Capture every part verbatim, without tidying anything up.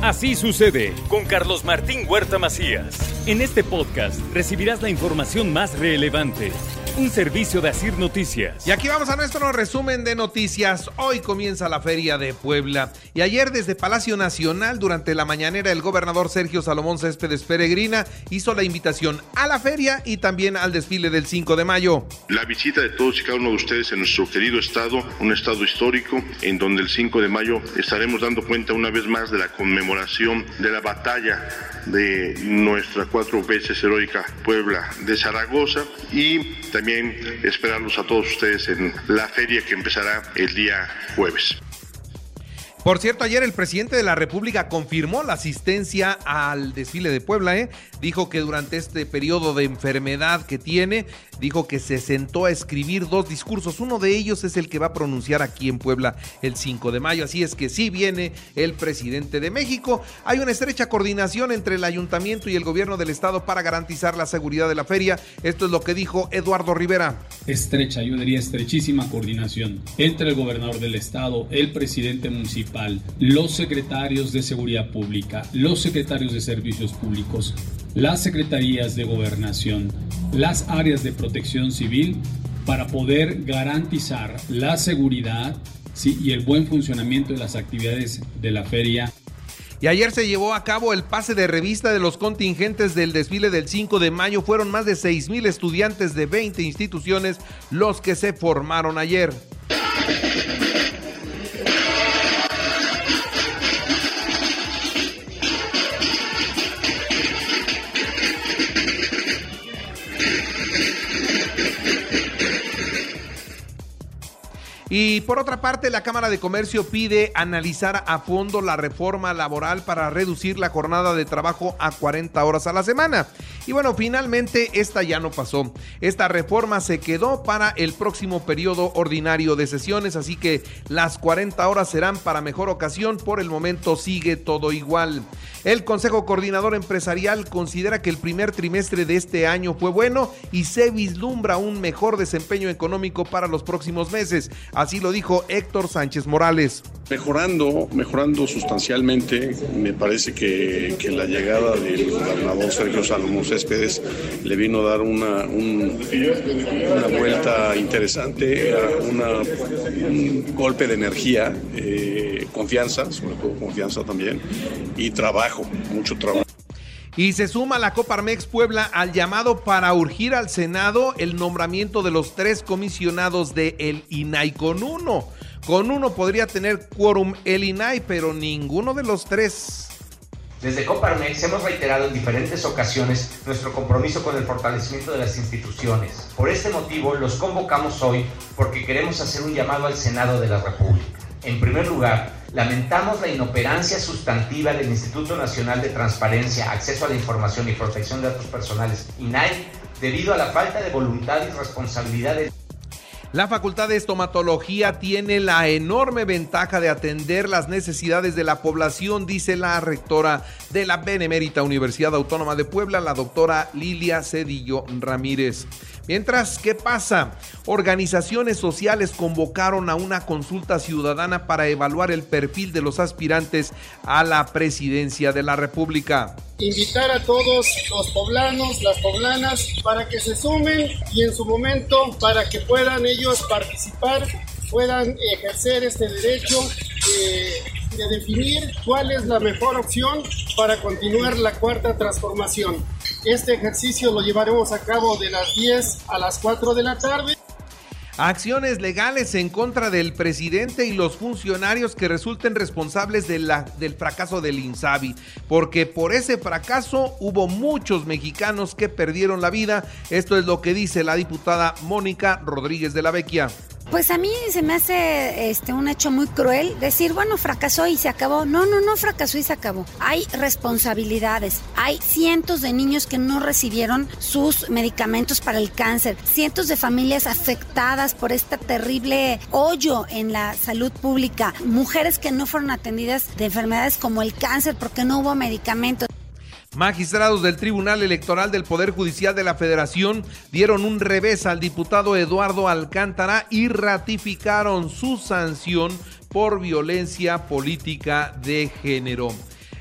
Así sucede con Carlos Martín Huerta Macías. En este podcast recibirás la información más relevante. Un servicio de Asir Noticias. Y aquí vamos a nuestro resumen de noticias. Hoy comienza la Feria de Puebla. Y ayer desde Palacio Nacional, durante la mañanera, el gobernador Sergio Salomón Céspedes Peregrina hizo la invitación a la feria y también al desfile del cinco de mayo. La visita de todos y cada uno de ustedes en nuestro querido estado, un estado histórico, en donde el cinco de mayo estaremos dando cuenta una vez más de la conmemoración de la batalla de nuestra cuatro veces heroica Puebla de Zaragoza, y también También esperarlos a todos ustedes en la feria que empezará el día jueves. Por cierto, ayer el presidente de la República confirmó la asistencia al desfile de Puebla, ¿eh? Dijo que durante este periodo de enfermedad que tiene, dijo que se sentó a escribir dos discursos. Uno de ellos es el que va a pronunciar aquí en Puebla el cinco de mayo. Así es que sí viene el presidente de México. Hay una estrecha coordinación entre el ayuntamiento y el gobierno del estado para garantizar la seguridad de la feria. Esto es lo que dijo Eduardo Rivera. Estrecha, yo diría estrechísima coordinación entre el gobernador del estado, el presidente municipal, los secretarios de Seguridad Pública, los secretarios de Servicios Públicos, las secretarías de Gobernación, las áreas de Protección Civil, para poder garantizar la seguridad, ¿sí?, y el buen funcionamiento de las actividades de la feria. Y ayer se llevó a cabo el pase de revista de los contingentes del desfile del cinco de mayo. Fueron más de seis mil estudiantes de veinte instituciones los que se formaron ayer. Y por otra parte, la Cámara de Comercio pide analizar a fondo la reforma laboral para reducir la jornada de trabajo a cuarenta horas a la semana. Y bueno, finalmente esta ya no pasó. Esta reforma se quedó para el próximo periodo ordinario de sesiones, así que las cuarenta horas serán para mejor ocasión. Por el momento sigue todo igual. El Consejo Coordinador Empresarial considera que el primer trimestre de este año fue bueno y se vislumbra un mejor desempeño económico para los próximos meses. Así lo dijo Héctor Sánchez Morales. Mejorando, mejorando sustancialmente. Me parece que, que la llegada del gobernador Sergio Salomón Céspedes le vino a dar una, un, una vuelta interesante, una, un golpe de energía, eh, confianza, sobre todo confianza también, y trabajo, mucho trabajo. Y se suma la Coparmex Puebla al llamado para urgir al Senado el nombramiento de los tres comisionados del I N A I. Con uno, con uno podría tener quórum el I N A I, pero ninguno de los tres. Desde Coparmex hemos reiterado en diferentes ocasiones nuestro compromiso con el fortalecimiento de las instituciones. Por este motivo los convocamos hoy porque queremos hacer un llamado al Senado de la República. En primer lugar, lamentamos la inoperancia sustantiva del Instituto Nacional de Transparencia, Acceso a la Información y Protección de Datos Personales, I N A I, debido a la falta de voluntad y responsabilidad del... La Facultad de Estomatología tiene la enorme ventaja de atender las necesidades de la población, dice la rectora de la Benemérita Universidad Autónoma de Puebla, la doctora Lilia Cedillo Ramírez. Mientras, ¿qué pasa? Organizaciones sociales convocaron a una consulta ciudadana para evaluar el perfil de los aspirantes a la presidencia de la República. Invitar a todos los poblanos, las poblanas, para que se sumen y en su momento para que puedan ellos participar, puedan ejercer este derecho de, de definir cuál es la mejor opción para continuar la cuarta transformación. Este ejercicio lo llevaremos a cabo de las diez a las cuatro de la tarde. Acciones legales en contra del presidente y los funcionarios que resulten responsables de la, del fracaso del Insabi, porque por ese fracaso hubo muchos mexicanos que perdieron la vida. Esto es lo que dice la diputada Mónica Rodríguez de la Vecchia. Pues a mí se me hace este, un hecho muy cruel decir, bueno, fracasó y se acabó. No, no, no fracasó y se acabó. Hay responsabilidades. Hay cientos de niños que no recibieron sus medicamentos para el cáncer. Cientos de familias afectadas por este terrible hoyo en la salud pública. Mujeres que no fueron atendidas de enfermedades como el cáncer porque no hubo medicamentos. Magistrados del Tribunal Electoral del Poder Judicial de la Federación dieron un revés al diputado Eduardo Alcántara y ratificaron su sanción por violencia política de género.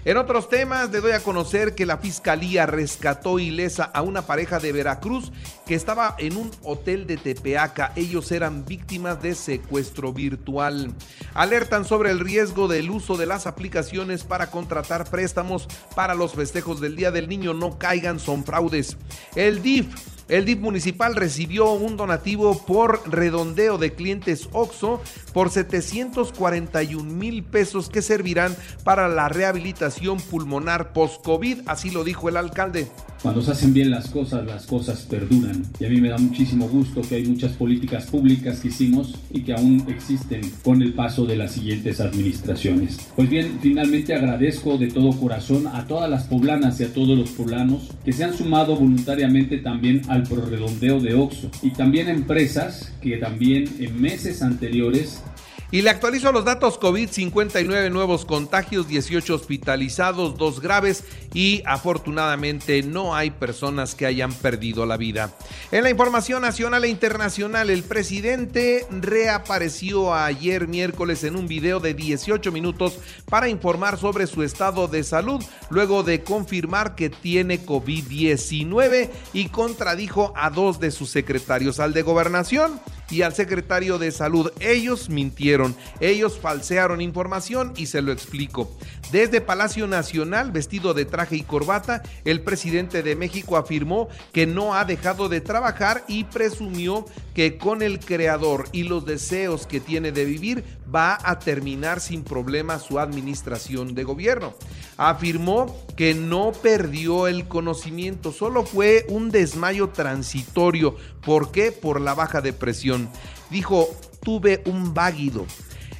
En otros temas, le doy a conocer que la Fiscalía rescató ilesa a una pareja de Veracruz que estaba en un hotel de Tepeaca. Ellos eran víctimas de secuestro virtual. Alertan sobre el riesgo del uso de las aplicaciones para contratar préstamos para los festejos del Día del Niño. No caigan, son fraudes. El D I F. El D I F municipal recibió un donativo por redondeo de clientes Oxxo por setecientos cuarenta y un mil pesos que servirán para la rehabilitación pulmonar post-COVID, así lo dijo el alcalde. Cuando se hacen bien las cosas, las cosas perduran. Y a mí me da muchísimo gusto que hay muchas políticas públicas que hicimos y que aún existen con el paso de las siguientes administraciones. Pues bien, finalmente agradezco de todo corazón a todas las poblanas y a todos los poblanos que se han sumado voluntariamente también al prorredondeo de Oxxo y también empresas que también en meses anteriores. Y le actualizo los datos COVID: cincuenta y nueve nuevos contagios, dieciocho hospitalizados, dos graves y afortunadamente no hay personas que hayan perdido la vida. En la información nacional e internacional, el presidente reapareció ayer miércoles en un video de dieciocho minutos para informar sobre su estado de salud luego de confirmar que tiene COVID diecinueve y contradijo a dos de sus secretarios, al de Gobernación y al secretario de Salud. Ellos mintieron. Ellos falsearon información y se lo explico. Desde Palacio Nacional, vestido de traje y corbata, el presidente de México afirmó que no ha dejado de trabajar y presumió que con el creador y los deseos que tiene de vivir va a terminar sin problemas su administración de gobierno. Afirmó que no perdió el conocimiento, solo fue un desmayo transitorio. ¿Por qué? Por la baja depresión. Dijo: tuve un váguido.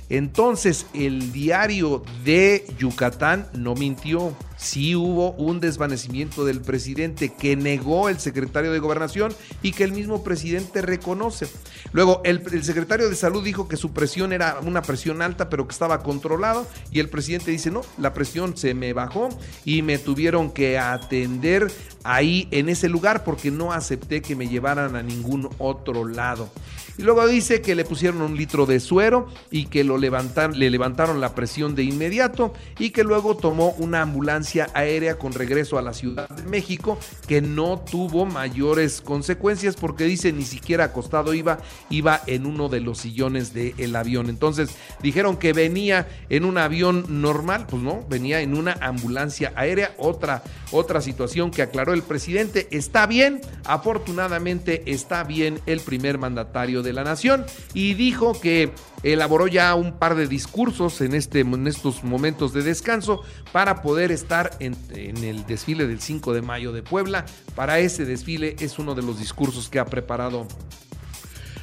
Entonces, el diario de Yucatán no mintió. Sí hubo un desvanecimiento del presidente que negó el secretario de Gobernación y que el mismo presidente reconoce. Luego, el, el secretario de Salud dijo que su presión era una presión alta, pero que estaba controlado, y el presidente dice: no, la presión se me bajó y me tuvieron que atender ahí en ese lugar porque no acepté que me llevaran a ningún otro lado. Y luego dice que le pusieron un litro de suero y que lo levantan, le levantaron la presión de inmediato y que luego tomó una ambulancia aérea con regreso a la Ciudad de México, que no tuvo mayores consecuencias porque dice ni siquiera acostado iba, iba en uno de los sillones del avión. Entonces dijeron que venía en un avión normal, pues no, venía en una ambulancia aérea. Otra, otra situación que aclaró el presidente: está bien, afortunadamente está bien el primer mandatario de de la nación, y dijo que elaboró ya un par de discursos en, este, en estos momentos de descanso para poder estar en, en el desfile del cinco de mayo de Puebla. Para ese desfile es uno de los discursos que ha preparado.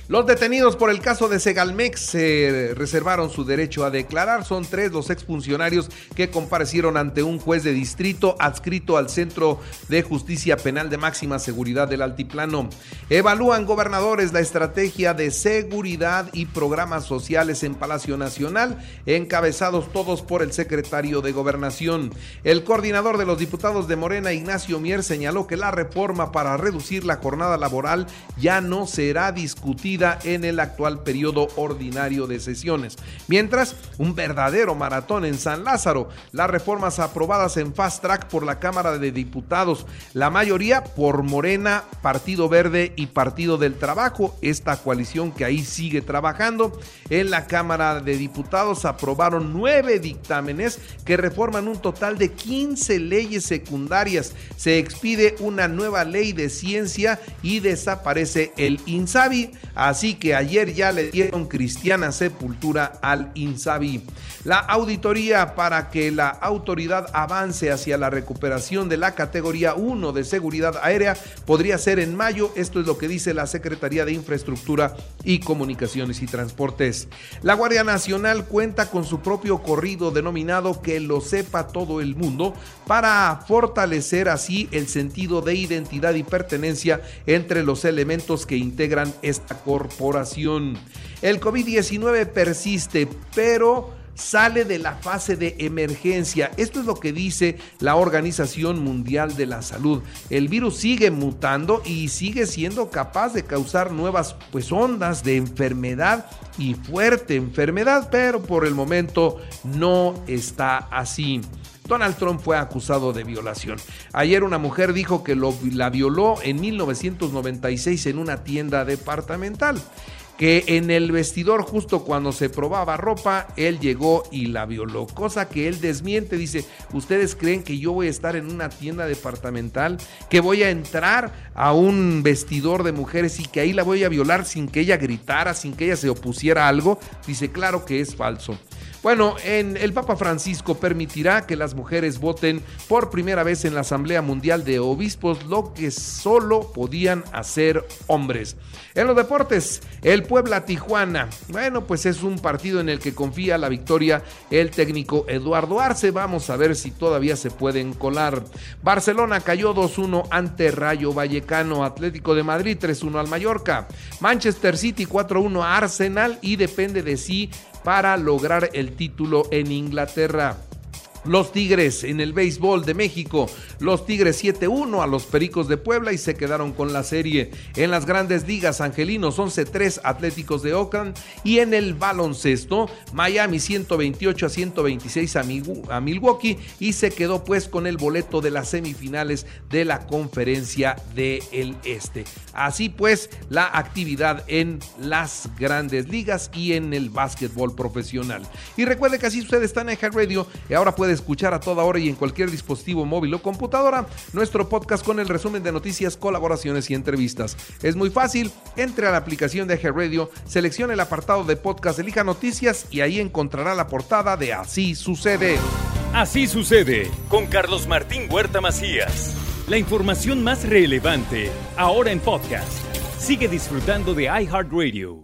Los detenidos por el caso de Segalmex se eh, reservaron su derecho a declarar. Son tres los exfuncionarios que comparecieron ante un juez de distrito adscrito al Centro de Justicia Penal de Máxima Seguridad del Altiplano. Evalúan gobernadores la estrategia de seguridad y programas sociales en Palacio Nacional, encabezados todos por el secretario de Gobernación. El coordinador de los diputados de Morena, Ignacio Mier, señaló que la reforma para reducir la jornada laboral ya no será discutida en el actual periodo ordinario de sesiones. Mientras, un verdadero maratón en San Lázaro. Las reformas aprobadas en fast track por la Cámara de Diputados, la mayoría por Morena, Partido Verde y Partido del Trabajo, esta coalición que ahí sigue trabajando. En la Cámara de Diputados aprobaron nueve dictámenes que reforman un total de quince leyes secundarias. Se expide una nueva ley de ciencia y desaparece el Insabi. Así que ayer ya le dieron cristiana sepultura al Insabi. La auditoría para que la autoridad avance hacia la recuperación de la categoría uno de seguridad aérea podría ser en mayo. Esto es lo que dice la Secretaría de Infraestructura y Comunicaciones y Transportes. La Guardia Nacional cuenta con su propio corrido denominado "Que lo sepa todo el mundo", para fortalecer así el sentido de identidad y pertenencia entre los elementos que integran esta corporación. El COVID diecinueve persiste, pero sale de la fase de emergencia. Esto es lo que dice la Organización Mundial de la Salud. El virus sigue mutando y sigue siendo capaz de causar nuevas pues, ondas de enfermedad y fuerte enfermedad, pero por el momento no está así. Donald Trump fue acusado de violación. Ayer una mujer dijo que lo, la violó en mil novecientos noventa y seis en una tienda departamental, que en el vestidor, justo cuando se probaba ropa, él llegó y la violó, cosa que él desmiente. Dice, ¿ustedes creen que yo voy a estar en una tienda departamental, que voy a entrar a un vestidor de mujeres y que ahí la voy a violar sin que ella gritara, sin que ella se opusiera a algo? Dice, claro que es falso. Bueno, en el Papa Francisco permitirá que las mujeres voten por primera vez en la Asamblea Mundial de Obispos, lo que solo podían hacer hombres. En los deportes, el Puebla-Tijuana. Bueno, pues es un partido en el que confía la victoria el técnico Eduardo Arce. Vamos a ver si todavía se pueden colar. Barcelona cayó dos uno ante Rayo Vallecano. Atlético de Madrid tres uno al Mallorca. Manchester City cuatro uno a Arsenal, y depende de sí para lograr el título en Inglaterra. Los Tigres en el béisbol de México, los Tigres siete uno a los Pericos de Puebla y se quedaron con la serie. En las grandes ligas, Angelinos once tres Atléticos de Oakland, y en el baloncesto, Miami ciento veintiocho a ciento veintiséis a Milwaukee y se quedó pues con el boleto de las semifinales de la Conferencia del Este. Así pues, la actividad en las grandes ligas y en el básquetbol profesional. Y recuerde que así ustedes están en Hack Radio y ahora puede escuchar a toda hora y en cualquier dispositivo móvil o computadora nuestro podcast con el resumen de noticias, colaboraciones y entrevistas. Es muy fácil, entre a la aplicación de iHeartRadio, seleccione el apartado de podcast, elija noticias y ahí encontrará la portada de Así Sucede. Así Sucede con Carlos Martín Huerta Macías. La información más relevante ahora en podcast. Sigue disfrutando de iHeartRadio.